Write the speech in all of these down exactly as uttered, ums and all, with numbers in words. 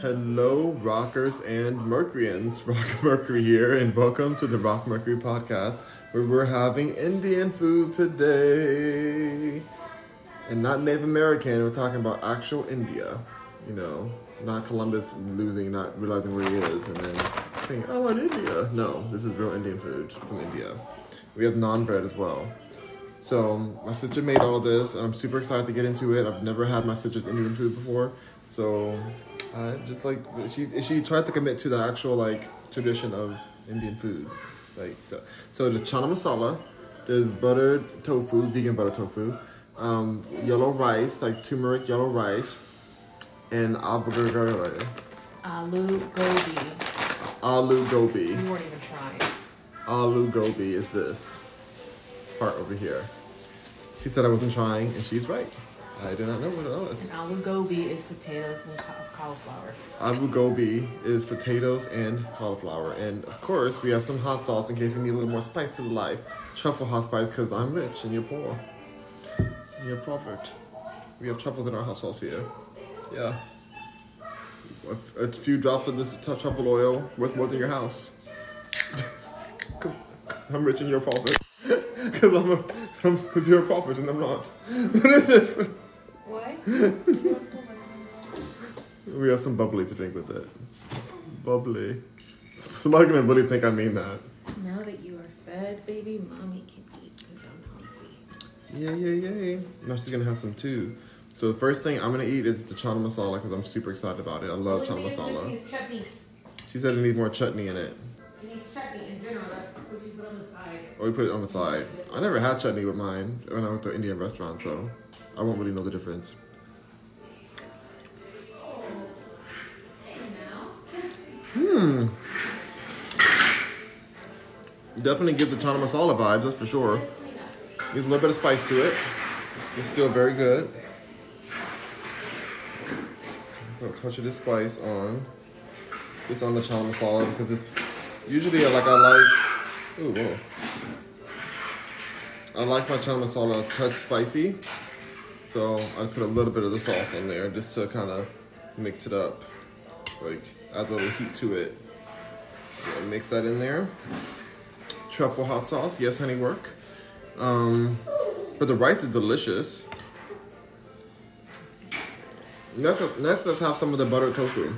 Hello, rockers and Mercuryans. Rock Mercury here, and welcome to the Rock Mercury Podcast, where we're having Indian food today. And not Native American, we're talking about actual India. You know, not Columbus losing, not realizing where he is, and then thinking, oh, in India. No, this is real Indian food from India. We have naan bread as well. So my sister made all this, and I'm super excited to get into it. I've never had my sister's Indian food before, so... Uh, just like she she tried to commit to the actual like tradition of Indian food, like so. So the chana masala, there's buttered tofu, vegan butter tofu, um, yellow rice, like turmeric yellow rice, and abgargara. Aloo gobi. Aloo gobi. You weren't even trying. Aloo gobi is this part over here. She said I wasn't trying, and she's right. I do not know what it was. And aloo gobi is potatoes and cauliflower. Aloo gobi is potatoes and cauliflower. And of course, we have some hot sauce in case we need a little more spice to the life. Truffle hot spice, because I'm rich and you're poor. And you're perfect. We have truffles in our hot sauce here. Yeah. A, a few drops of this truffle oil worth more than your house. I'm rich and you're perfect. Because I'm a, I'm, because you're a prophet and I'm not. What is it? What? We have some bubbly to drink with it. Bubbly. Somebody's gonna really think I mean that. Now that you are fed, baby, mommy can eat because I'm hungry. Yeah, yeah, yeah. Now she's gonna have some too. So the first thing I'm gonna eat is the chana masala because I'm super excited about it. I love chana masala. Chutney. She said it needs more chutney in it. It needs chutney in general. That's what you put on the side. Or we put it on the side. I never had chutney with mine when I went to an Indian restaurant, so I won't really know the difference. Hmm. Definitely gives the chana masala vibes, that's for sure. Gives a little bit of spice to it. It's still very good. Put a touch of this spice on. It's on the chana masala because it's usually like I like. Ooh, whoa. I like my chana masala a touch spicy, so I put a little bit of the sauce in there just to kind of mix it up, like add a little heat to it. So mix that in there. Truffle hot sauce, yes, honey, work. Um, but the rice is delicious. Next, next, let's have some of the buttered tofu.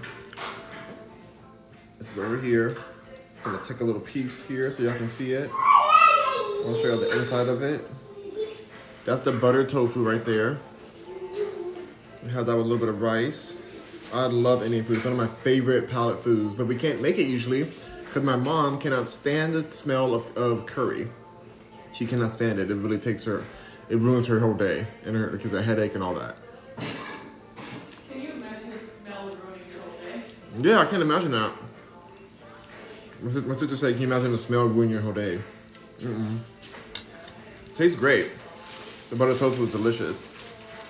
This is over here. I'm gonna take a little piece here so y'all can see it. I'll show you the inside of it. That's the buttered tofu right there. We have that with a little bit of rice. I love Indian food. It's one of my favorite palate foods, but we can't make it usually because my mom cannot stand the smell of, of curry. She cannot stand it. It really takes her, it ruins her whole day and her because of a headache and all that. Can you imagine the smell of ruining your whole day? Yeah, I can't imagine that. My sister said, can you imagine the smell of ruining your whole day? Mm-mm. Tastes great. The butter tofu is delicious.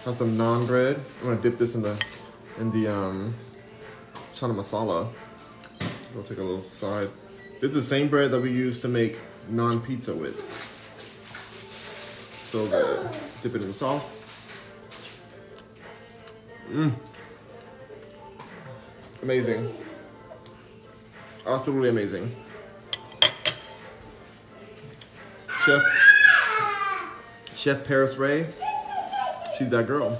Have some naan bread. I'm gonna dip this in the in the um, chana masala. We'll take a little side. It's the same bread that we use to make naan pizza with. So good. Dip it in the sauce. Mmm. Amazing. Absolutely amazing. Chef, Chef Paris Ray, she's that girl.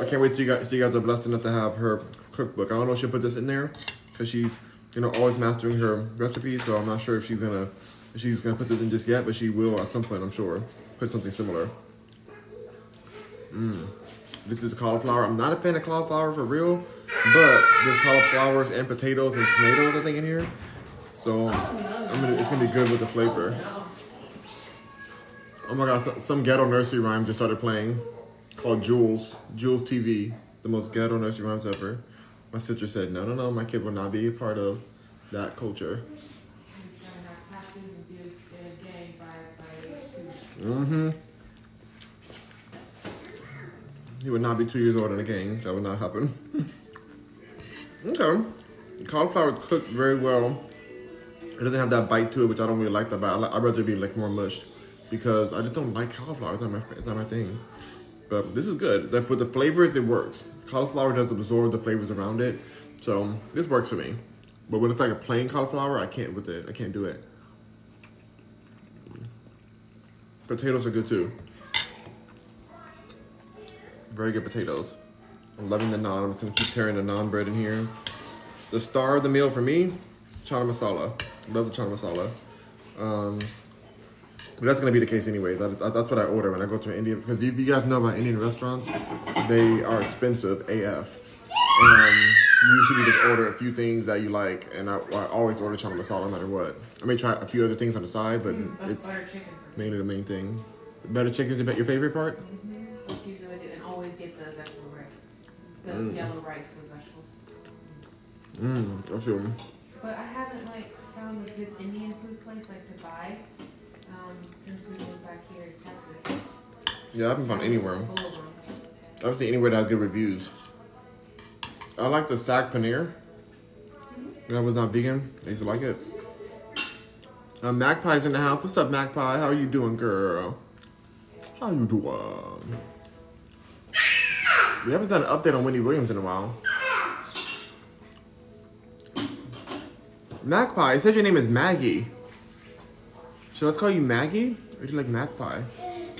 I can't wait till you guys, till you guys are blessed enough to have her cookbook. I don't know if she'll put this in there because she's, you know, always mastering her recipes. So I'm not sure if she's gonna, if she's gonna put this in just yet, but she will at some point, I'm sure, put something similar. Mm. This is cauliflower. I'm not a fan of cauliflower for real, but there's cauliflowers and potatoes and tomatoes, I think, in here. So I'm gonna, it's gonna be good with the flavor. Oh my God, some ghetto nursery rhyme just started playing called Jules, Jules T V, the most ghetto nursery rhymes ever. My sister said, no, no, no, my kid will not be a part of that culture. Mm-hmm. He would not be two years old in a gang. That would not happen. Okay. The cauliflower is cooked very well. It doesn't have that bite to it, which I don't really like that bite. I'd rather be like more mushed. Because I just don't like cauliflower, it's not, my, it's not my thing. But this is good. For the flavors, it works. Cauliflower does absorb the flavors around it. So this works for me. But when it's like a plain cauliflower, I can't with it. I can't do it. Potatoes are good too. Very good potatoes. I'm loving the naan. I'm just gonna keep tearing the naan bread in here. The star of the meal for me, chana masala. Love the chana masala. Um, but that's gonna be the case anyways. I, I, that's what I order when I go to an Indian, because if you guys know about Indian restaurants, they are expensive A F. And you usually just order a few things that you like, and I, I always order chana masala no matter what. I may try a few other things on the side, but mm, it's mainly the main thing. Butter chicken is your favorite part? Mm-hmm. That's usually what I do, and always get the vegetable rice. The mm. yellow rice with vegetables. Mmm, that's good. But I haven't like found a good Indian food place like to buy um, since we moved back here to Texas. Yeah, I haven't found anywhere. I haven't seen anywhere that has good reviews. I like the saag paneer. When I was not vegan, I used to like it. Uh, Magpie's in the house. What's up, Magpie? How are you doing, girl? How you doing? We haven't done an update on Winnie Williams in a while. Magpie, it says your name is Maggie. Should I call you Maggie? Or do you like Magpie? I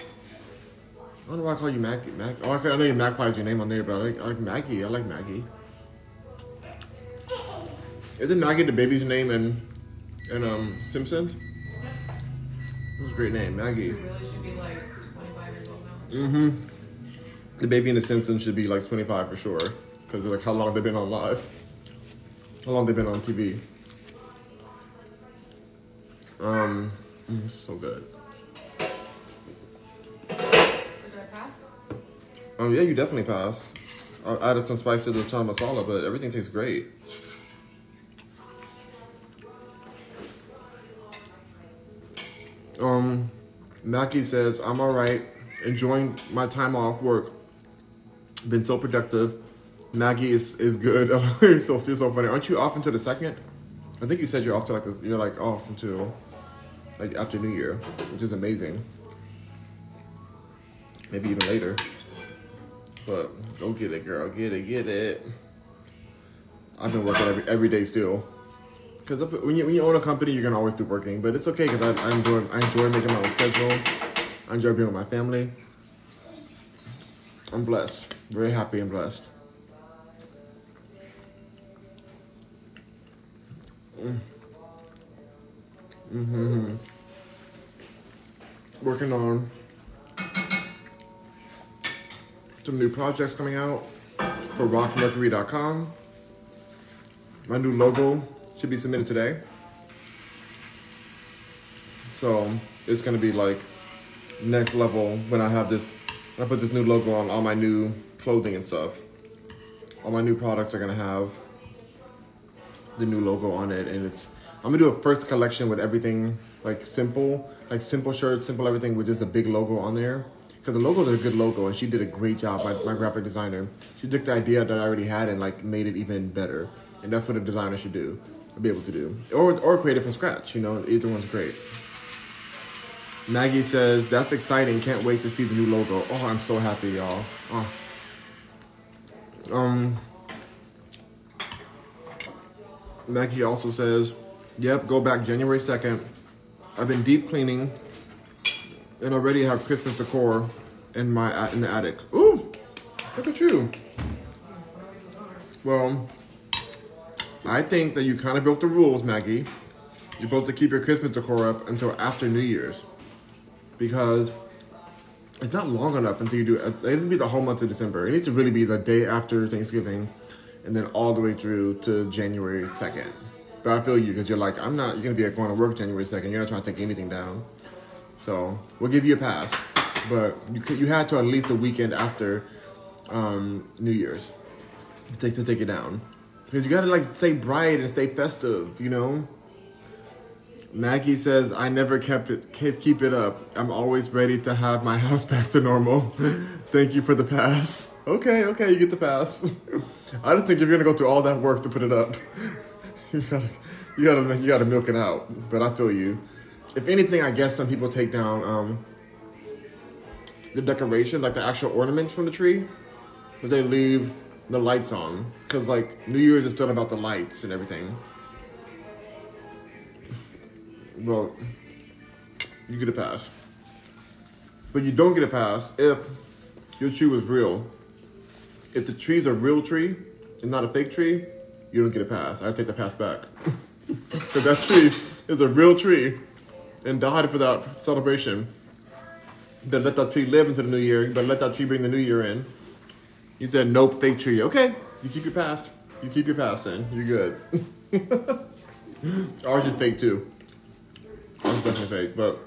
don't know why I call you Maggie. Mag oh, I know your Magpie is your name on there, but I like, I like Maggie. I like Maggie. Isn't Maggie the baby's name in, in um, Simpsons? That's a great name, Maggie. You really should be like twenty-five years old now. Mm-hmm. The baby in the Simpsons should be like twenty-five for sure. Because like how long have they been on live? How long have they been on T V? Um, it's so good. So did I pass? Um, yeah, you definitely passed. I added some spice to the chana masala, but everything tastes great. Um, Mackie says, I'm all right. Enjoying my time off work. Been so productive. Maggie is, is good. You're so, you're so funny. Aren't you off until the second? I think you said you're off to like this, you're like off until like after New Year, which is amazing. Maybe even later. But go get it, girl. Get it, get it. I've been working every, every day still. Because when you, when you own a company, you're going to always be working. But it's okay because I, I, enjoy, I enjoy making my own schedule. I enjoy being with my family. I'm blessed. Very happy and blessed. Mm. Mm-hmm. Working on some new projects coming out for rock mercury dot com. My new logo should be submitted today. So it's going to be like next level when I have this, I put this new logo on all my new clothing and stuff. All my new products are going to have the new logo on it, and it's I'm gonna do a first collection with everything like simple like simple shirts, simple everything with just a big logo on there, because the logo is a good logo and she did a great job. My, my graphic designer, she took the idea that I already had and like made it even better, and that's what a designer should do, be able to do, or or create it from scratch, you know. Either one's great. Maggie says that's exciting, can't wait to see the new logo. Oh, I'm so happy, y'all. Oh. um Maggie also says, yep, go back January second. I've been deep cleaning and already have Christmas decor in my in the attic. Ooh, look at you. Well, I think that you kind of broke the rules, Maggie. You're supposed to keep your Christmas decor up until after New Year's, because it's not long enough until you do it. It needs to be the whole month of December. It needs to really be the day after Thanksgiving, and then all the way through to January second. But I feel you, because you're like, I'm not, you're gonna be going to work January second. You're not trying to take anything down. So we'll give you a pass. But you could, you had to at least the weekend after um, New Year's to take, to take it down. Because you gotta like stay bright and stay festive, you know? Maggie says, I never kept it, kept, keep it up. I'm always ready to have my house back to normal. Thank you for the pass. Okay, okay, you get the pass. I don't think you're gonna go through all that work to put it up. you gotta, you gotta, you gotta milk it out. But I feel you. If anything, I guess some people take down um, the decoration, like the actual ornaments from the tree, but they leave the lights on, because like New Year's is still about the lights and everything. Well, you get a pass. But you don't get a pass if your tree was real. If the tree's a real tree and not a fake tree, you don't get a pass. I take the pass back. Because that tree is a real tree and died for that celebration. Then let that tree live into the new year, but let that tree bring the new year in. He said, nope, fake tree. Okay, you keep your pass. You keep your pass in. You're good. Ours is fake too. Ours is definitely fake, but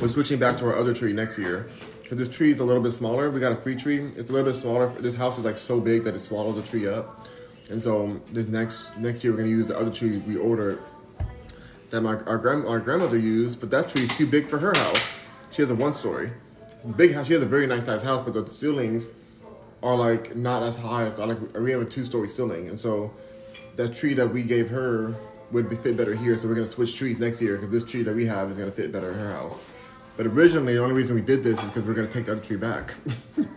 we're switching back to our other tree next year. Because this tree is a little bit smaller. We got a free tree. It's a little bit smaller. This house is like so big that it swallows the tree up. And so this next next year we're gonna use the other tree we ordered that my our grand our grandmother used, but that tree is too big for her house. She has a one story. It's a big house. She has a very nice sized house, but the ceilings are like not as high as like we have a two story ceiling. And so that tree that we gave her would be fit better here. So we're gonna switch trees next year because this tree that we have is gonna fit better in her house. But originally, the only reason we did this is because we're gonna take the other tree back.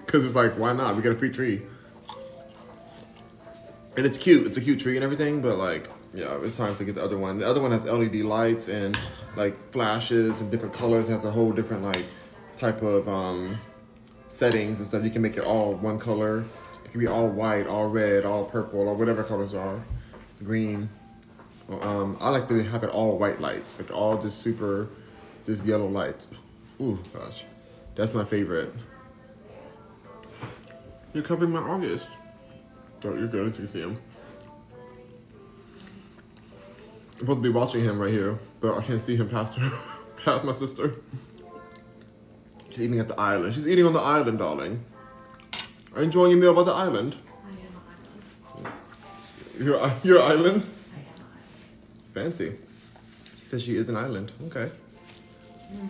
Because it's like, why not? We got a free tree, and it's cute. It's a cute tree and everything. But like, yeah, it's time to get the other one. The other one has L E D lights and like flashes and different colors. It has a whole different like type of um, settings and stuff. You can make it all one color. It can be all white, all red, all purple, or whatever colors are. Green. Um, I like to have it all white lights, like all just super, just yellow lights. Ooh, gosh, that's my favorite. You're covering my August. Oh, you're good to see him. I'm supposed to be watching him right here, but I can't see him past her, past my sister. She's eating at the island. She's eating on the island, darling. Are you enjoying your meal by the island? I am on the island. Your, your island? I am on the island. Fancy. She says she is an island. Okay. Mm.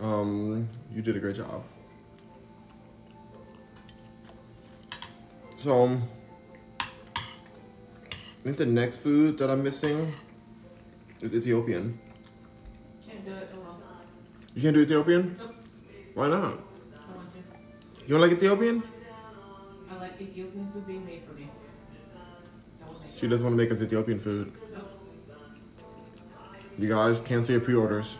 Um, you did a great job. So, um, I think the next food that I'm missing is Ethiopian. Can't do it alone. You can't do Ethiopian? Nope. Why not? I don't want to. You don't like Ethiopian? I like Ethiopian food being made for me. She doesn't want to make us Ethiopian food. Nope. You guys, cancel your pre-orders.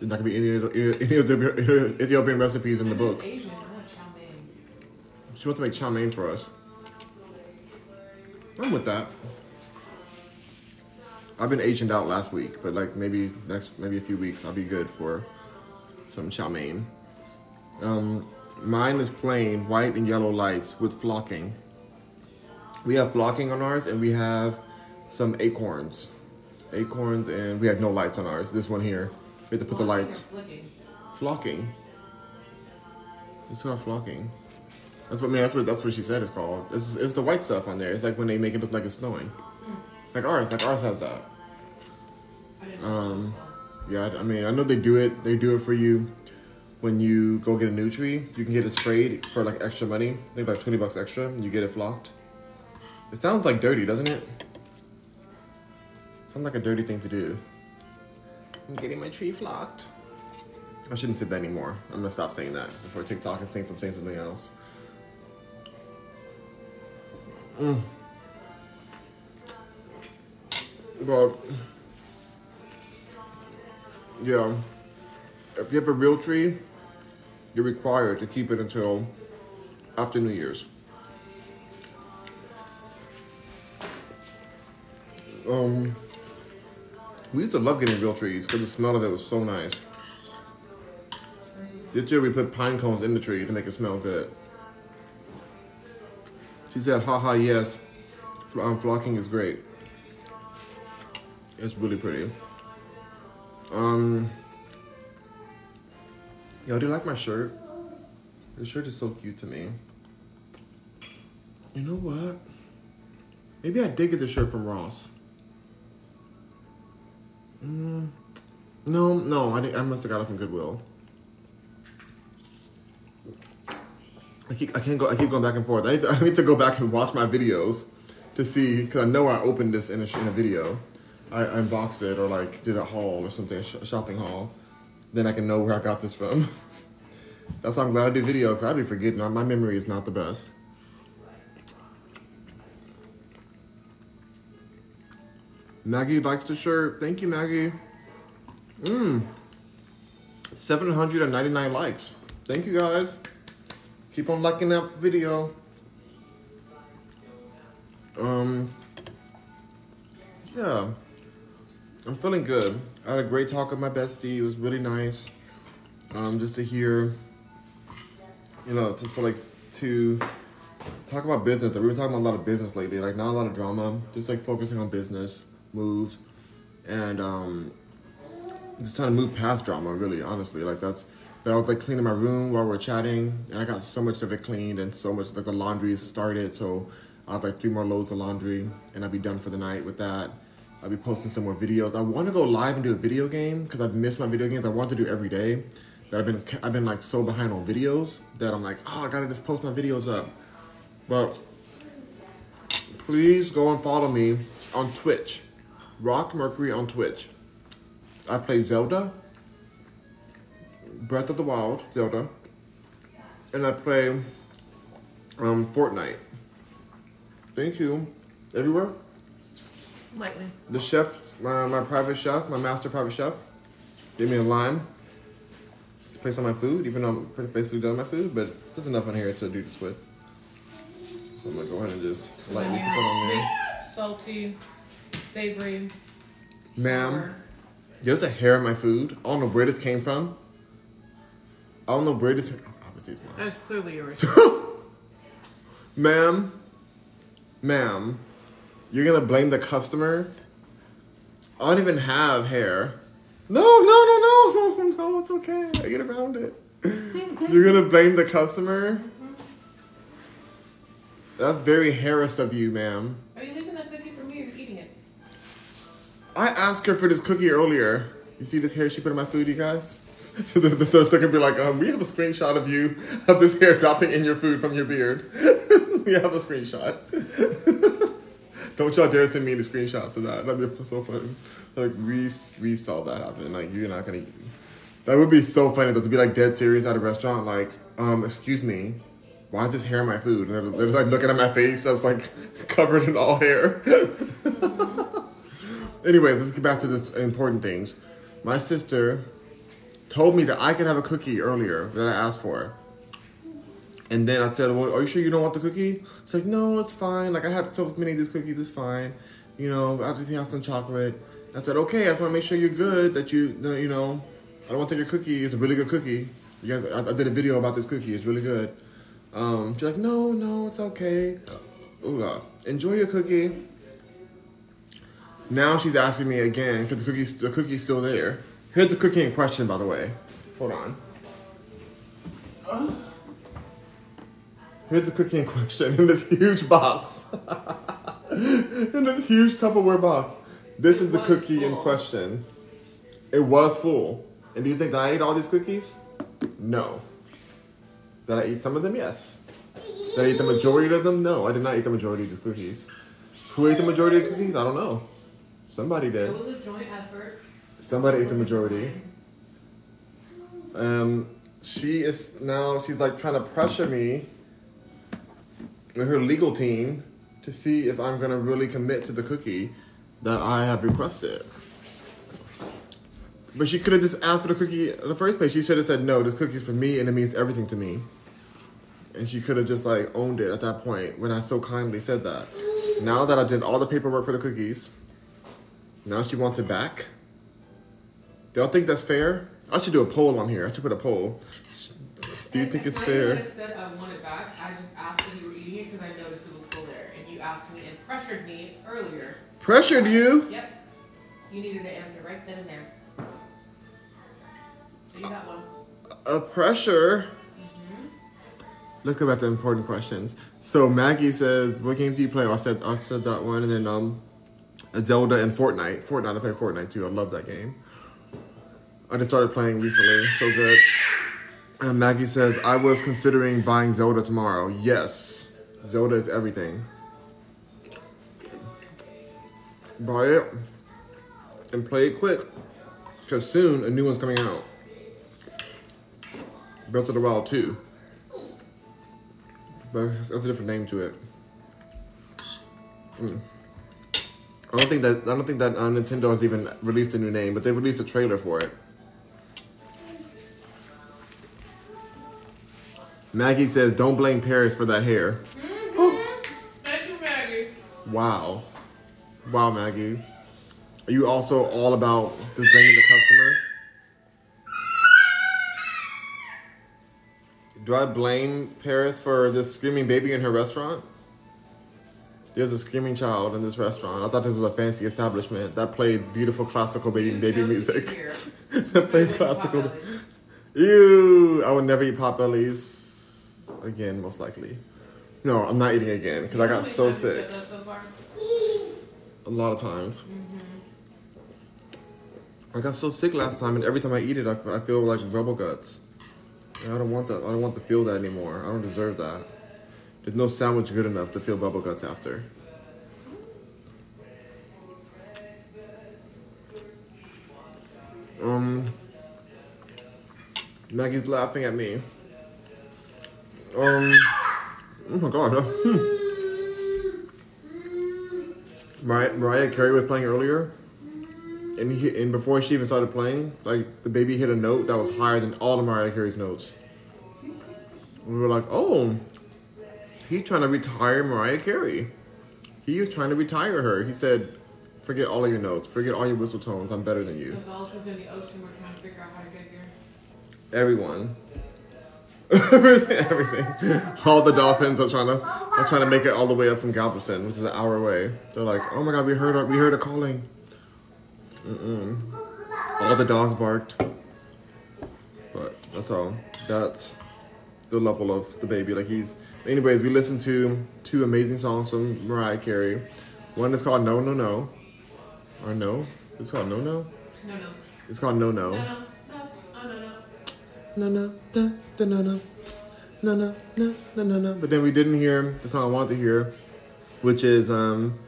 There's not gonna be any, any Ethiopian recipes in the book. Asian. I want chow mein. She wants to make chow mein for us. I'm with that. I've been Asianed out last week, but like maybe next, maybe a few weeks, I'll be good for some chow mein. Um, mine is plain white and yellow lights with flocking. We have flocking on ours, and we have some acorns. Acorns, and we had no lights on ours. This one here, we had to put the lights. Flocking. It's called flocking. That's what I mean. That's what that's what she said. It's called. It's, it's the white stuff on there. It's like when they make it look like it's snowing. Mm. Like ours. Like ours has that. Um, yeah. I mean, I know they do it. They do it for you when you go get a new tree. You can get it sprayed for like extra money. I think like twenty bucks extra. And you get it flocked. It sounds like dirty, doesn't it? Sounds like a dirty thing to do. I'm getting my tree flocked. I shouldn't say that anymore. I'm gonna stop saying that before TikTok thinks I'm saying something else. Mm. But yeah, if you have a real tree, you're required to keep it until after New Year's. Um. We used to love getting real trees because the smell of it was so nice. This year we put pine cones in the tree to make it smell good. She said, ha ha, yes, um, flocking is great. It's really pretty. Um, Y'all do you like my shirt? This shirt is so cute to me. You know what? Maybe I did get this shirt from Ross. Mm, no, no, I, didn't, I must have got it from Goodwill. I keep, I can't go, I keep going back and forth. I need to, I need to go back and watch my videos to see, because I know I opened this in a, in a video. I, I unboxed it or like did a haul or something, a sh shopping haul. Then I can know where I got this from. That's why I'm glad I do video, because I'd be forgetting. My memory is not the best. Maggie likes the shirt. Thank you, Maggie. Mmm. seven hundred ninety-nine likes. Thank you, guys. Keep on liking that video. Um, yeah. I'm feeling good. I had a great talk with my bestie. It was really nice. Um, just to hear, you know, just to, like, to talk about business. We were talking about a lot of business lately, like not a lot of drama, just like focusing on business moves and um, just trying to move past drama, really, honestly. Like that's, but I was like cleaning my room while we were chatting, and I got so much of it cleaned and so much, like the laundry started. So I was like three more loads of laundry and I'd be done for the night with that. I'll be posting some more videos. I want to go live and do a video game because I've missed my video games. I want to do every day. That I've been I've been like so behind on videos that I'm like, oh, I gotta just post my videos up. But please go and follow me on Twitch, Rock Mercury on Twitch. I play Zelda, Breath of the Wild, Zelda, and I play um, Fortnite. Thank you. Everywhere. Lightly. The chef, my my private chef, my master private chef, gave me a lime. Place on my food, even though I'm pretty basically done with my food, but it's, there's enough on here to do this with. So I'm gonna go ahead and just lightly put on there. Salty, savory. Ma'am, sour. There's a hair in my food. I don't know where this came from. I don't know where this. Obviously, it's mine. That's clearly yours. Ma'am, ma'am, you're gonna blame the customer. I don't even have hair. No, no, no, no, no, no, it's okay. I get around it. You're going to blame the customer? Mm-hmm. That's very harassed of you, ma'am. Are you leaving that cookie for me or are you eating it? I asked her for this cookie earlier. You see this hair she put in my food, you guys? They're going to be like, um, we have a screenshot of you, of this hair dropping in your food from your beard. We have a screenshot. Don't y'all dare send me the screenshots of that. That'd be so funny. Like, we, we saw that happen. Like, you're not gonna... That would be so funny, though, to be, like, dead serious at a restaurant. Like, um, excuse me, why is this hair in my food? And they're, they're just, like, looking at my face that's, like, covered in all hair. Mm-hmm. Anyways, let's get back to this important things. My sister told me that I could have a cookie earlier that I asked for. And then I said, well, are you sure you don't want the cookie? She's like, no, it's fine. Like, I have so many of these cookies, it's fine. You know, I just have some chocolate. I said, okay, I just want to make sure you're good, that you, you know, I don't want to take your cookie. It's a really good cookie. You guys, I, I did a video about this cookie. It's really good. Um, she's like, no, no, it's okay. Ooh, God. Enjoy your cookie. Now she's asking me again, because the cookie's, the cookie's still there. Here's the cookie in question, by the way. Hold on. Oh. Here's the cookie in question in this huge box. In this huge Tupperware box. This is the cookie full. In question. It was full. And do you think that I ate all these cookies? No. Did I eat some of them? Yes. Did I eat the majority of them? No, I did not eat the majority of the cookies. Who ate the majority of these cookies? I don't know. Somebody did. It was a joint effort. Somebody ate the majority. Um, she is now, she's like trying to pressure me with her legal team to see if I'm gonna really commit to the cookie that I have requested. But she could have just asked for the cookie in the first place. She should have said, no, this cookie's for me and it means everything to me. And she could have just like owned it at that point when I so kindly said that. Now that I did all the paperwork for the cookies, now she wants it back. Do y'all think that's fair? I should do a poll on here. I should put a poll. Do you think it's fair? I would have said I want it back. I just asked if you were eating it because I noticed it was still there. And you asked me and pressured me earlier. Pressured you? Yep. You needed an answer right then and there. So you got one. A pressure? Mm-hmm. Let's go back to important questions. So Maggie says, what games do you play? I said, I said that one. And then um, Zelda and Fortnite. Fortnite, I play Fortnite too. I love that game. I just started playing recently. So good. And Maggie says, I was considering buying Zelda tomorrow. Yes, Zelda is everything. Buy it and play it quick because soon a new one's coming out. Breath of the Wild two. But that's a different name to it. Mm. I don't think that I don't think that uh, Nintendo has even released a new name, but they released a trailer for it. Maggie says, "Don't blame Paris for that hair." Mm-hmm. Oh. Thank you, Maggie. Wow, wow, Maggie. Are you also all about just blaming the customer? Do I blame Paris for this screaming baby in her restaurant? There's a screaming child in this restaurant. I thought this was a fancy establishment that played beautiful classical baby baby music. That played classical. Ew! I would never eat potbellies again, most likely. No, I'm not eating again because I got so sick. A lot of times. Mm-hmm. I got so sick last time, and every time I eat it, I, I feel like rebel guts. And I don't want that. I don't want to feel that anymore. I don't deserve that. There's no sandwich good enough to feel bubble guts after. Um, Maggie's laughing at me. Um, oh my God. Hmm. Mariah, Mariah Carey was playing earlier. And, he, and before she even started playing, like the baby hit a note that was higher than all of Mariah Carey's notes. We were like, oh. He's trying to retire Mariah Carey. He is trying to retire her. He said, forget all of your notes. Forget all your whistle tones. I'm better than you. The dolphins in the ocean were trying to figure out how to get here. Everyone. Everything. All the dolphins are trying to are trying to make it all the way up from Galveston, which is an hour away. They're like, oh my God, we heard a, we heard a calling. Mm-mm. All the dogs barked. But that's all. That's the level of the baby. Like he's... Anyways, we listened to two amazing songs from Mariah Carey. One is called No No No. Or No? It's called No No? No No. It's called No No. No No. No No. No No. No No. No No. No No. No No. But then we didn't hear the song I wanted to hear, which is, um,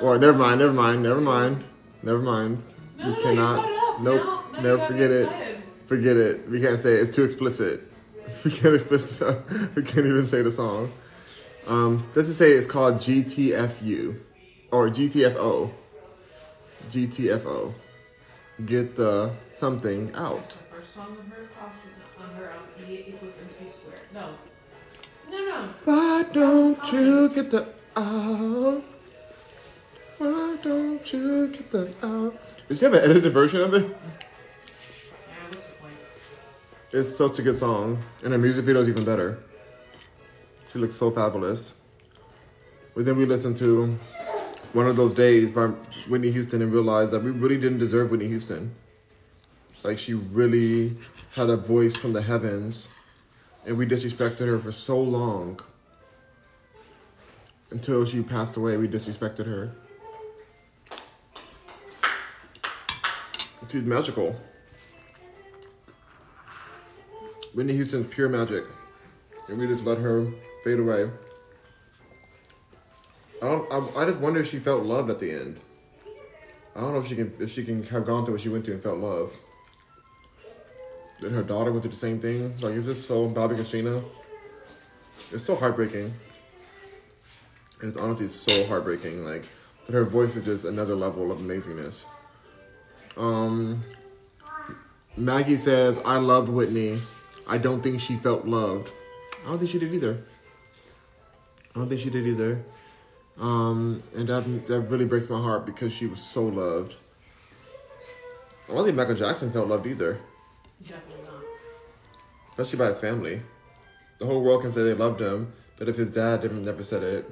or never mind, never mind, never mind, never mind. We cannot, nope, never forget it. Forget it. We can't say it. It's too explicit. We can't, we can't even say the song. Um, let's just say it's called G T F U. Or G T F O. G T F O. Get the something out. That's the first song on her, on her album, E equals M C squared. No. No, no. Why don't you get the out? Why don't you get the out? Does she have an edited version of it? It's such a good song, and her music video is even better. She looks so fabulous. But then we listened to One of Those Days by Whitney Houston and realized that we really didn't deserve Whitney Houston. Like, she really had a voice from the heavens, and we disrespected her for so long. Until she passed away, we disrespected her. She's magical. Whitney Houston's pure magic, and we just let her fade away. I don't. I, I just wonder if she felt loved at the end. I don't know if she can if she can have gone through what she went through and felt love. Did her daughter went through the same thing? Like, it's just so Bobby Kristina. It's so heartbreaking. And it's honestly so heartbreaking. Like, but her voice is just another level of amazingness. Um, Maggie says, "I love Whitney. I don't think she felt loved." I don't think she did either. I don't think she did either. Um, and that, that really breaks my heart because she was so loved. I don't think Michael Jackson felt loved either. Definitely not. Especially by his family. The whole world can say they loved him, but if his dad never said it,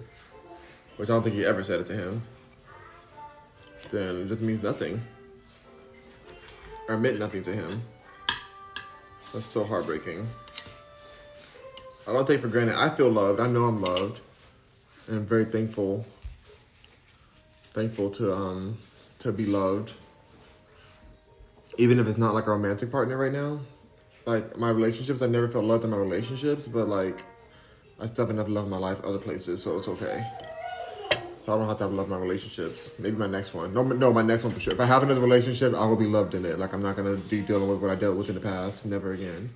which I don't think he ever said it to him, then it just means nothing. Or meant nothing to him. That's so heartbreaking. I don't take for granted. I feel loved. I know I'm loved. And I'm very thankful. Thankful to um to be loved. Even if it's not like a romantic partner right now. Like my relationships, I never felt loved in my relationships, but like I still have enough love in my life other places, so it's okay. So I don't have to have love in my relationships. Maybe my next one. No, no, my next one for sure. If I have another relationship, I will be loved in it. Like, I'm not going to be dealing with what I dealt with in the past. Never again.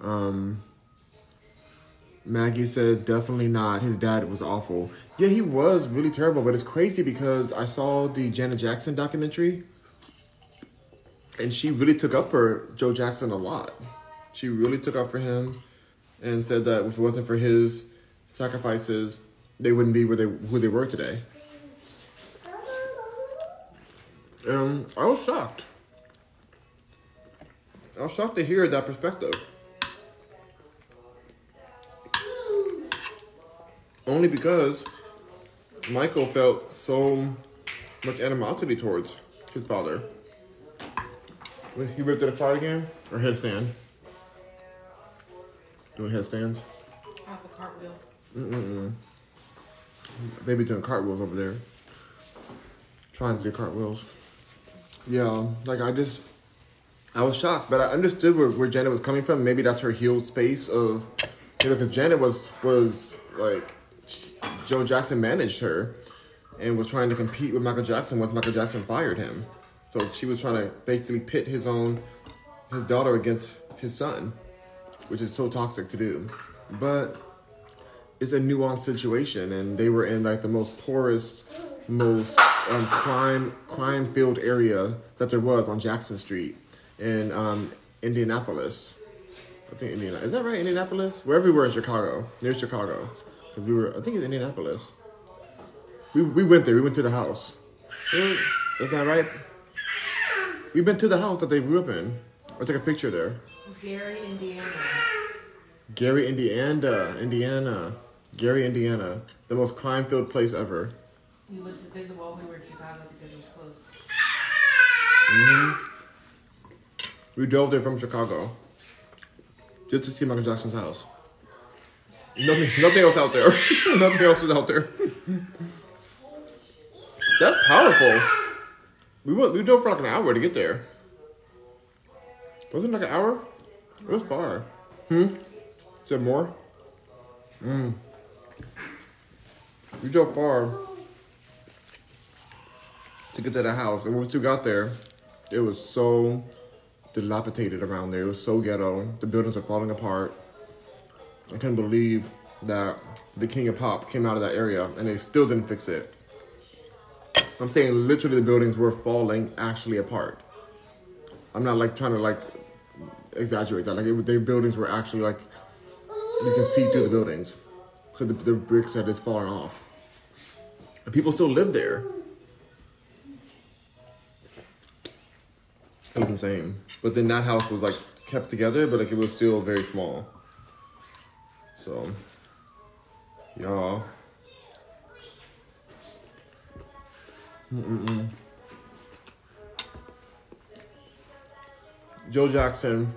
Um, Maggie says, definitely not. His dad was awful. Yeah, he was really terrible, but it's crazy because I saw the Janet Jackson documentary and she really took up for Joe Jackson a lot. She really took up for him and said that if it wasn't for his sacrifices, they wouldn't be where they, who they were today. Um, I was shocked. I was shocked to hear that perspective. Only because Michael felt so much animosity towards his father. When he ripped it apart again, or headstand. Doing headstands. Off a cartwheel. Mm-mm-mm. They be doing cartwheels over there. Trying to do cartwheels. Yeah, like I just, I was shocked, but I understood where, where Janet was coming from. Maybe that's her healed space of, you know, because Janet was, was like, Joe Jackson managed her and was trying to compete with Michael Jackson once Michael Jackson fired him. So she was trying to basically pit his own, his daughter against his son, which is so toxic to do. But it's a nuanced situation, and they were in like the most poorest, most um, crime, crime-filled area that there was on Jackson Street in um, Indianapolis. I think Indianapolis. Is that right, Indianapolis? Wherever we were in Chicago, near Chicago. We were, I think it's Indianapolis. We we went there. We went to the house. Is that right? We've been to the house that they grew up in. I'll take a picture there. Gary, Indiana. Gary, Indiana. Indiana. Gary, Indiana. The most crime-filled place ever. We went to visit while we were in Chicago because it was close. Mm-hmm. We drove there from Chicago. Just to see Michael Jackson's house. Nothing, nothing else out there. Nothing else is out there. That's powerful. We went, we drove for like an hour to get there. Wasn't it like an hour? It was far. Hmm? Is there more? Mm. We drove far to get to the house. And once we got there, it was so dilapidated around there. It was so ghetto. The buildings are falling apart. I couldn't believe that the King of Pop came out of that area and they still didn't fix it. I'm saying literally the buildings were falling actually apart. I'm not like trying to like exaggerate that. Like it, their buildings were actually like, you can see through the buildings because the, the bricks had just fallen off. And people still live there. It was insane. But then that house was like kept together, but like it was still very small. So, y'all. Mm-mm-mm. Joe Jackson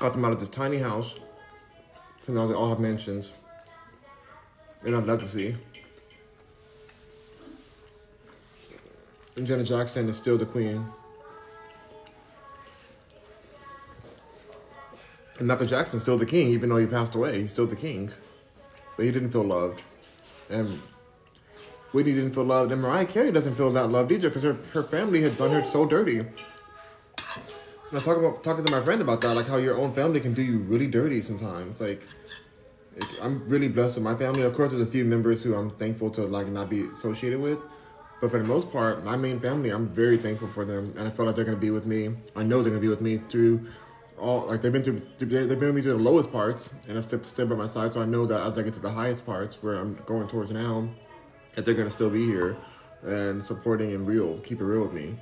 got them out of this tiny house. So now they all have mansions. And I'd love to see. And Janet Jackson is still the queen. And Michael Jackson's still the king, even though he passed away. He's still the king. But he didn't feel loved. And Whitney didn't feel loved. And Mariah Carey doesn't feel that loved either because her, her family had done her so dirty. And I talk about, talking to my friend about that, like how your own family can do you really dirty sometimes. Like, it's, I'm really blessed with my family. Of course, there's a few members who I'm thankful to like not be associated with. But for the most part, my main family, I'm very thankful for them. And I feel like they're going to be with me. I know they're going to be with me through... All, like they've been through, they've been with me to the lowest parts, and I step step by my side. So I know that as I get to the highest parts, where I'm going towards now, that they're gonna still be here and supporting and real, keep it real with me.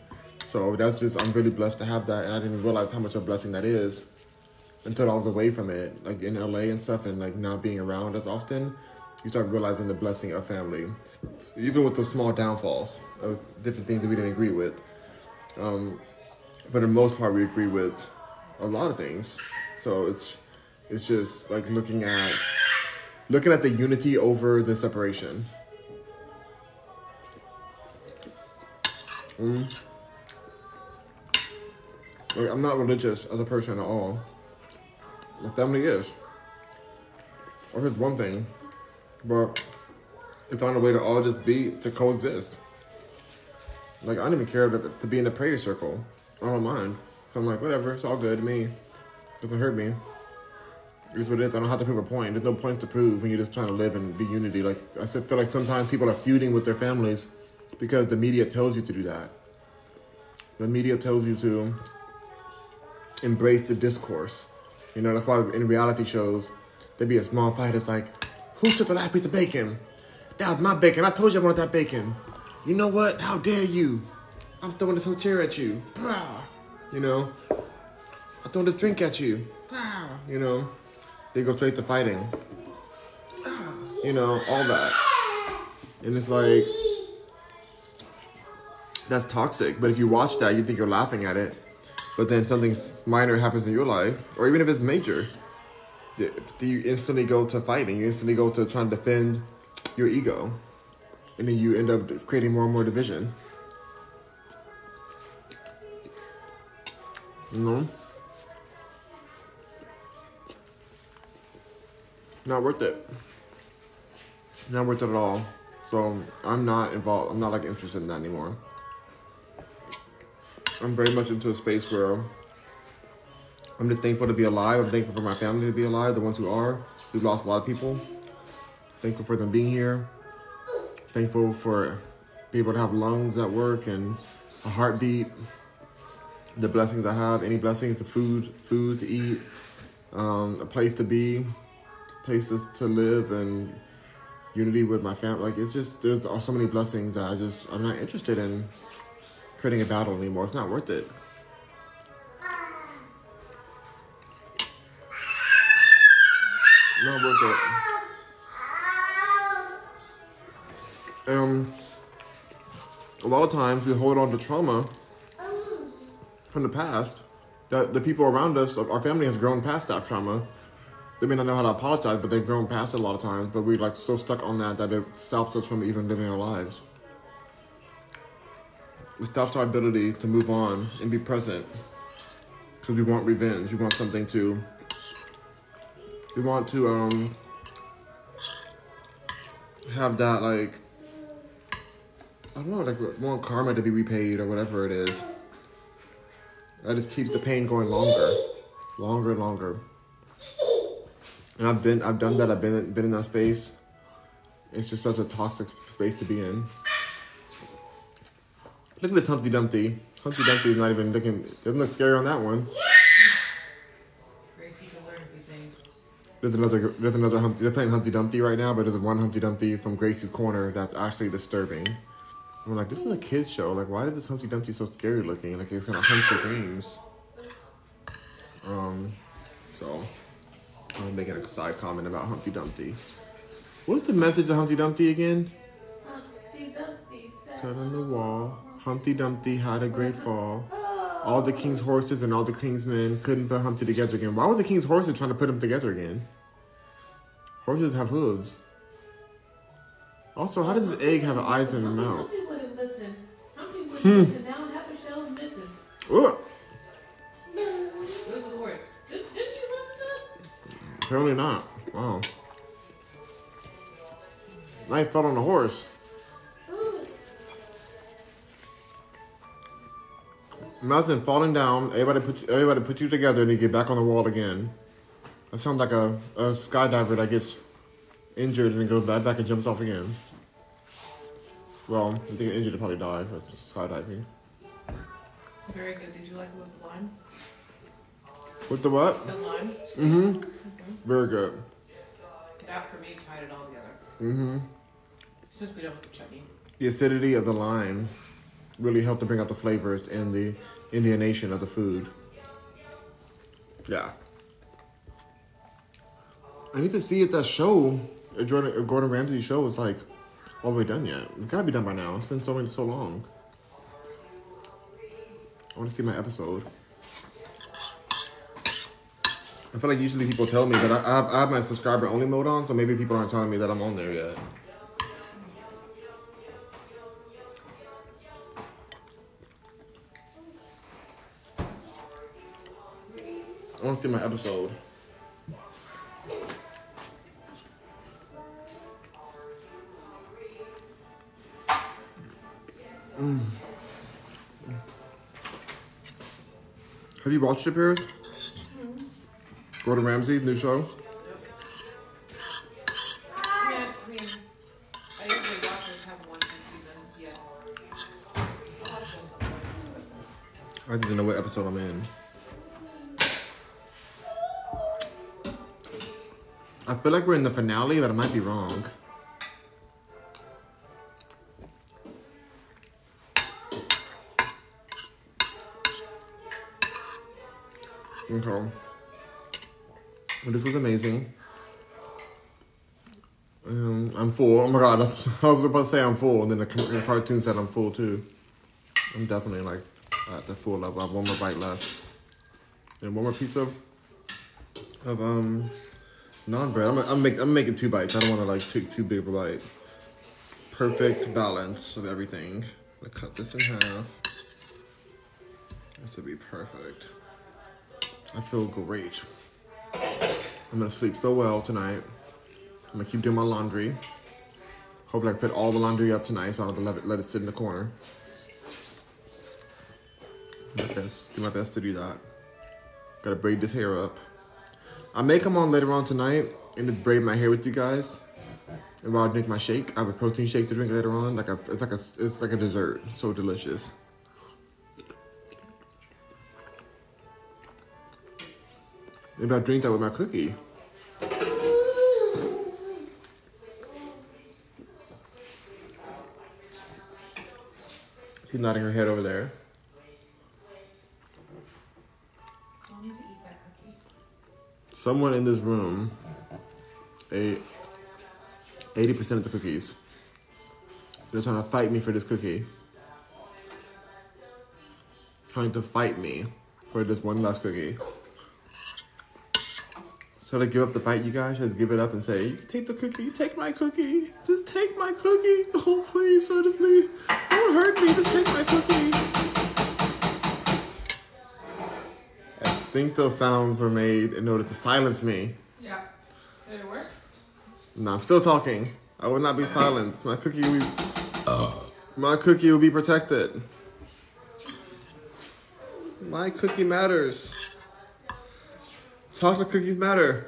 So that's just, I'm really blessed to have that, and I didn't even realize how much of a blessing that is until I was away from it, like in L A and stuff, and like not being around as often. You start realizing the blessing of family, even with the small downfalls of different things that we didn't agree with. Um, for the most part, we agree with a lot of things. So it's it's just like looking at looking at the unity over the separation. Mm. Like, I'm not religious as a person at all. My family is. Or it's one thing. But they found a way to all just be, to coexist. Like, I don't even care to, to be in a prayer circle. I don't mind. I'm like, whatever, it's all good to me. Doesn't hurt me. It is what it is. I don't have to prove a point. There's no points to prove when you're just trying to live and be unity. Like, I feel like sometimes people are feuding with their families because the media tells you to do that. The media tells you to embrace the discourse. You know, that's why in reality shows, there'd be a small fight. It's like, who took the last piece of bacon? That was my bacon. I told you I wanted that bacon. You know what? How dare you? I'm throwing this whole chair at you. You know? I'm throwing this drink at you. You know? They go straight to fighting. You know, all that. And it's like, that's toxic. But if you watch that, you think you're laughing at it. But then something minor happens in your life, or even if it's major, you instantly go to fighting. You instantly go to trying to defend your ego. And then you end up creating more and more division. You know? Not worth it. Not worth it at all. So I'm not involved. I'm not like interested in that anymore. I'm very much into a space where I'm just thankful to be alive. I'm thankful for my family to be alive, the ones who are. We've lost a lot of people. Thankful for them being here. Thankful for people to have lungs that work and a heartbeat. The blessings I have, any blessings, the food, food to eat, um, a place to be, places to live, and unity with my family. Like, it's just, there's so many blessings that I just, I'm not interested in creating a battle anymore. It's not worth it. Not worth it. Um, a lot of times we hold on to trauma from the past that the people around us, our family has grown past that trauma. They may not know how to apologize, but they've grown past it a lot of times, but we're like so stuck on that that it stops us from even living our lives. It stops our ability to move on and be present. Because we want revenge. We want something to... We want to um, have that, like... I don't know, like we want karma to be repaid or whatever it is. That just keeps the pain going longer. Longer and longer. And I've been, I've done that. I've been, been in that space. It's just such a toxic space to be in. Look at this Humpty Dumpty. Humpty Dumpty is not even looking, doesn't look scary on that one. Gracie can learn a few things. There's another, there's another Humpty, they're playing Humpty Dumpty right now, but there's one Humpty Dumpty from Gracie's Corner that's actually disturbing. I'm like, this is a kid's show. Like, why did this Humpty Dumpty so scary looking? Like, it's gonna hunt your dreams. Um, so, I'm gonna make a side comment about Humpty Dumpty. What's the message of Humpty Dumpty again? Humpty Dumpty sat on the wall. Humpty Dumpty had a great fall. All the king's horses and all the king's men couldn't put Humpty together again. Why was the king's horses trying to put him together again? Horses have hooves. Also, how does this egg have eyes in her mouth? Humpty wouldn't listen. Humpty wouldn't hmm. listen. Now half her shell's missing. Ugh. Those are the words. Did, didn't you listen to them? Apparently not. Wow. Knife fell on the horse. Imagine falling down, everybody put, everybody put you together, and you get back on the wall again. That sounds like a, a skydiver that gets injured and then goes back, back and jumps off again. Well, if they get injured, they probably die for just skydiving. Very good. Did you like it with the lime? With the what? The lime. Mm-hmm. Mm-hmm. Very good. That for me tied it all together. Mm-hmm. Since we don't have to check in. The acidity of the lime really helped to bring out the flavors and the Indianation of the food. Yeah. I need to see if that show, a Gordon Ramsay show, was like all the way done yet. It's gotta be done by now. It's been so many, so long. I want to see my episode. I feel like usually people tell me, but I, I, have, I have my subscriber only mode on, so maybe people aren't telling me that I'm on there yet. I want to see my episode. Mm. Have you watched it, Paris? Mm-hmm. Gordon Ramsay's new show. I mean, I usually watch it have one season yet. I don't even know what episode I'm in. I feel like we're in the finale, but I might be wrong. Okay. Well, this was amazing. Um, I'm full. Oh my god, I was, I was about to say I'm full, and then the, the cartoon said I'm full too. I'm definitely like at the full level. I have one more bite left. And one more piece of, of um, non bread. I'm, I'm, make, I'm making two bites. I don't want to like take too big of a bite. Perfect balance of everything. I'm gonna cut this in half. This will be perfect. I feel great. I'm gonna sleep so well tonight. I'm gonna keep doing my laundry. Hopefully I put all the laundry up tonight so I don't have to let it sit in the corner. Do my best, do my best to do that. Gotta braid this hair up. I may come on later on tonight and just braid my hair with you guys. And while I drink my shake, I have a protein shake to drink later on. Like a, it's like a, it's like a dessert. So delicious. Maybe I'll drink that with my cookie. She's nodding her head over there. I need to eat that cookie. Someone in this room ate eighty percent of the cookies. They're trying to fight me for this cookie. Trying to fight me for this one last cookie. So to give up the fight, you guys just give it up and say, take the cookie, take my cookie, just take my cookie. Oh, please, seriously, don't hurt me, just take my cookie. I think those sounds were made in order to silence me. Yeah, did it work? No, I'm still talking. I will not be silenced. My cookie will be, uh, my cookie will be protected. My cookie matters. Chocolate cookies matter.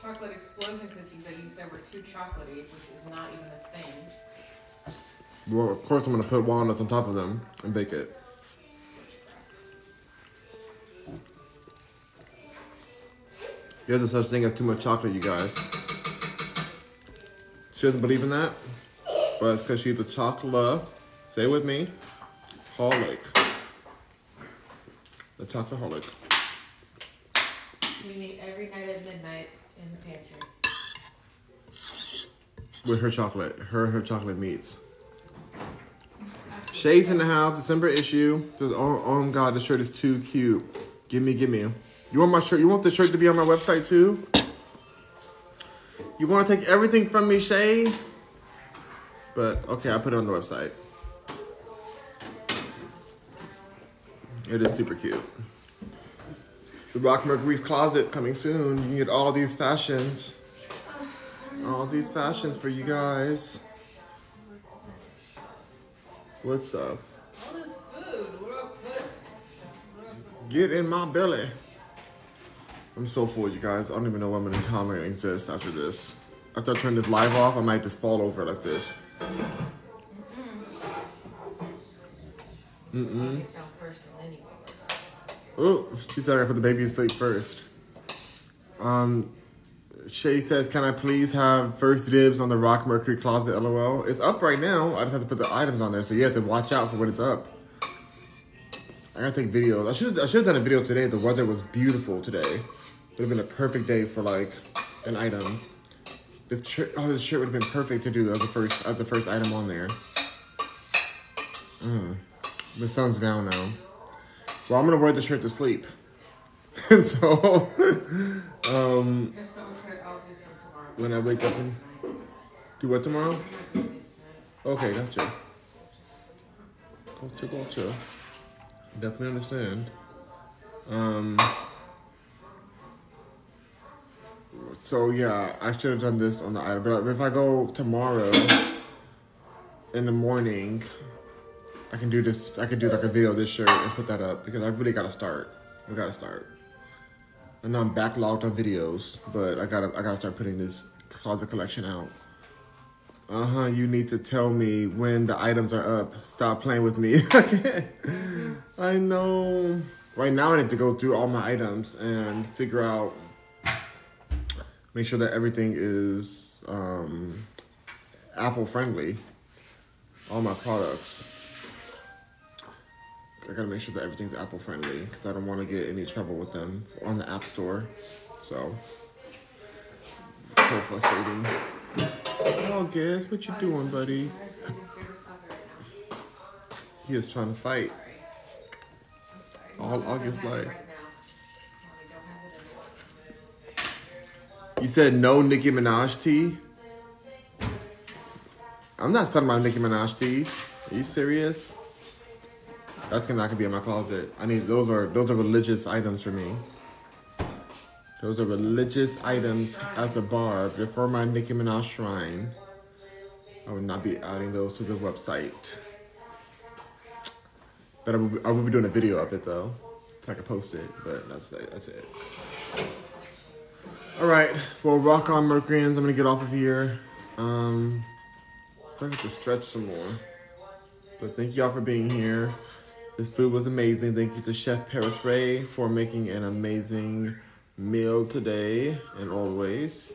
Chocolate explosion cookies that you said were too chocolatey, which is not even a thing. Well, of course I'm going to put walnuts on top of them and bake it. There's a such thing as too much chocolate, you guys. She doesn't believe in that, but it's because she's a chocolate, say it with me, holic. A chocoholic. We meet every night at midnight in the pantry. With her chocolate. Her and her chocolate meets. Shay's in the house. December issue. Says, oh, oh my god, this shirt is too cute. Gimme, gimme. You want my shirt? You want the shirt to be on my website too? You want to take everything from me, Shay? But okay, I put it on the website. It is super cute. The Rock Mercury's Closet coming soon. You can get all these fashions. All these fashions for you guys. What's up? All this food. What up, what up? Get in my belly. I'm so full, you guys. I don't even know what I'm gonna, how I'm gonna exist after this. After I turn this live off, I might just fall over like this. Mm-mm. Oh, she said I gotta put the baby to sleep first. Um, Shay says, can I please have first dibs on the Rock Mercury Closet, lol? It's up right now. I just have to put the items on there, so you have to watch out for when it's up. I gotta take videos. I should I should have done a video today. The weather was beautiful today. It would have been a perfect day for like an item. This shirt, oh, this shirt would have been perfect to do as the first as the first item on there. Mm. The sun's down now. Well, I'm gonna wear the shirt to sleep. And so, um, if someone could, I'll do some tomorrow. When I wake up and do what tomorrow? Okay, gotcha. Gotcha, gotcha. Definitely understand. Um, so yeah, I should have done this on the item, but if I go tomorrow in the morning, I can do this, I can do like a video of this shirt and put that up because I really gotta start. We gotta start. and I'm backlogged on videos, but I gotta I gotta start putting this closet collection out. Uh-huh, you need to tell me when the items are up. Stop playing with me. mm-hmm. I know. Right now I have to go through all my items and figure out, make sure that everything is um, Apple friendly, all my products. I gotta make sure that everything's Apple friendly because I don't want to get any trouble with them on the App Store. So, so frustrating. August, what you doing, buddy? He is trying to fight. All August like. You said no Nicki Minaj tea? I'm not selling my Nicki Minaj teas. Are you serious? That's not gonna be in my closet. I need those are those are religious items for me. Those are religious items as a barb before my Nicki Minaj shrine. I would not be adding those to the website. But I will, be, I will be doing a video of it though, so I can post it. But that's it. That's it. All right. Well, rock on, Mercuryans. I'm gonna get off of here. Um, I'm gonna have to stretch some more. But thank y'all for being here. This food was amazing. Thank you to Chef Paris Ray for making an amazing meal today and always.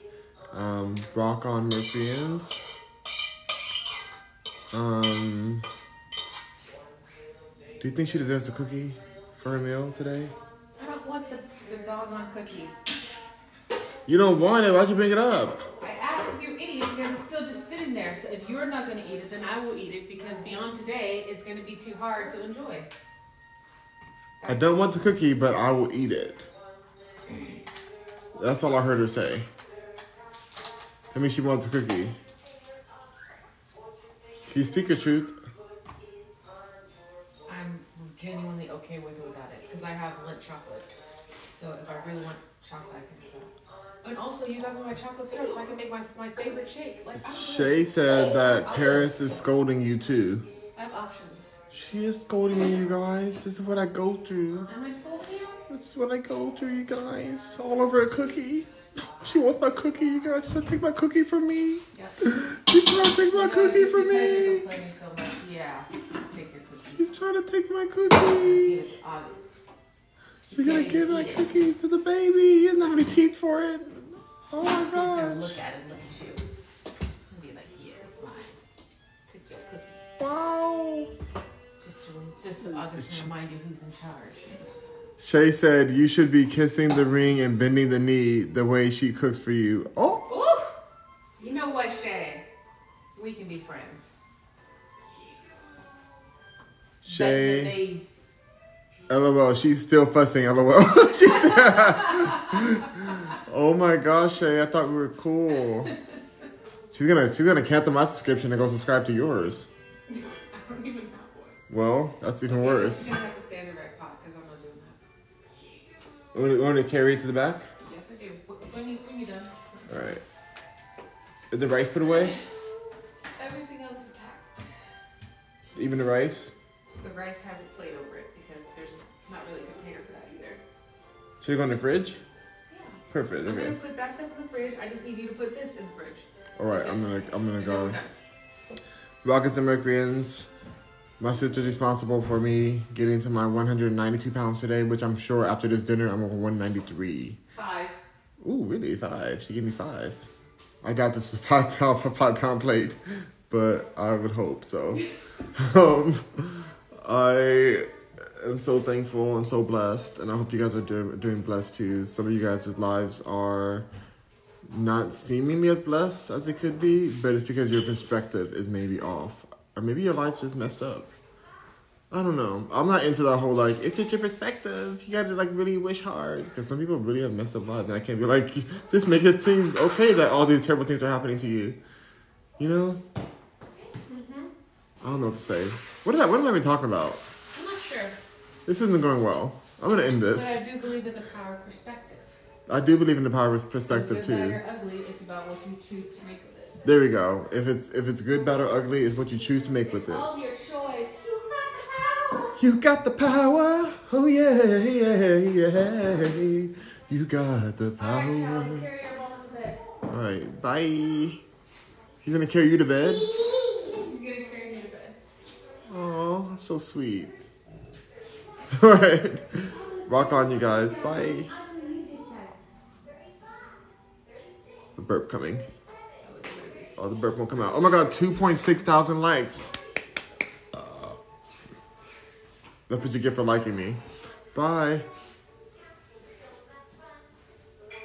Um, rock on, Mercuryans. Um. Do you think she deserves a cookie for her meal today? I don't want the, the doggone cookie. You don't want it? Why'd you bring it up? I asked you, idiot, because it's still just sitting there. So if you're not going to eat it, then I will eat it because beyond today, it's going to be too hard to enjoy. That's I don't want the cookie, but I will eat it. That's all I heard her say. I mean, she wants the cookie. Can you speak your truth? Genuinely okay with it without it because I have Lindt chocolate. So if I really want chocolate, I can do that. And also, you got me my chocolate syrup, so I can make my my favorite shake. Like Shay said that Paris is scolding you too. I have options. She is scolding me, you guys. This is what I go through. Am I scolding you? This is what I go through, you guys. All over a cookie. She wants my cookie, you guys. She's trying to take my cookie from me. Yep. She's trying to take my you know, cookie from me. So much. Yeah. She's trying to take my cookie. It's August. She's gonna give my cookie to the baby. He doesn't have any teeth for it. Oh my gosh. Look at it, look at you. And be like, yeah, it's mine. Take your cookie. Wow. Just to, just so August can remind you who's in charge. Shay said you should be kissing the ring and bending the knee the way she cooks for you. Oh. Ooh. You know what, Shay? We can be friends. Shay, LOL, she's still fussing, LOL. She said, oh my gosh, Shay, I thought we were cool. She's gonna she's gonna cancel my subscription and go subscribe to yours. I don't even have one. Well, that's even worse. You're gonna have to stand in the red pot because I'm not doing that. You want to carry it to the back? Yes, I do. When you, when you done. All right. Is the rice put away? Everything else is packed. Even the rice? The rice has a plate over it because there's not really a container for that either. So you're going to the fridge? Yeah. Perfect. I'm okay. Gonna put that stuff in the fridge. I just need you to put this in the fridge. All right, I'm gonna I'm gonna go. Rockets and Mercuryans. My sister's responsible for me getting to my one hundred ninety-two pounds today, which I'm sure after this dinner I'm on one ninety-three. Five. Ooh, really? Five? She gave me five. I doubt this is five pound for five pound plate, but I would hope so. um. I am so thankful and so blessed, and I hope you guys are do doing blessed too. Some of you guys' lives are not seemingly as blessed as it could be, but it's because your perspective is maybe off, or maybe your life's just messed up. I don't know. I'm not into that whole like it's just your perspective. You got to like really wish hard because some people really have messed up lives, and I can't be like just make it seem okay that all these terrible things are happening to you. You know. I don't know what to say. What did I, what am I even talking about? I'm not sure. This isn't going well. I'm going to end this. But I do believe in the power of perspective. I do believe in the power of perspective too. If it's good, bad, or ugly, it's about what you choose to make with it. There we go. If it's if it's good, bad, or ugly, it's what you choose to make it's with it. It's all your choice. You got the power. You got the power. Oh yeah, yeah, yeah. You got the power. All right, I'll carry your mom to bed. All right, bye. He's gonna carry you to bed? He's gonna carry you to bed. Aw, so sweet. All right, rock on, you guys. Bye. The burp coming. Oh, the burp won't come out. Oh my God, two point six thousand likes. Uh, that's what you get for liking me. Bye.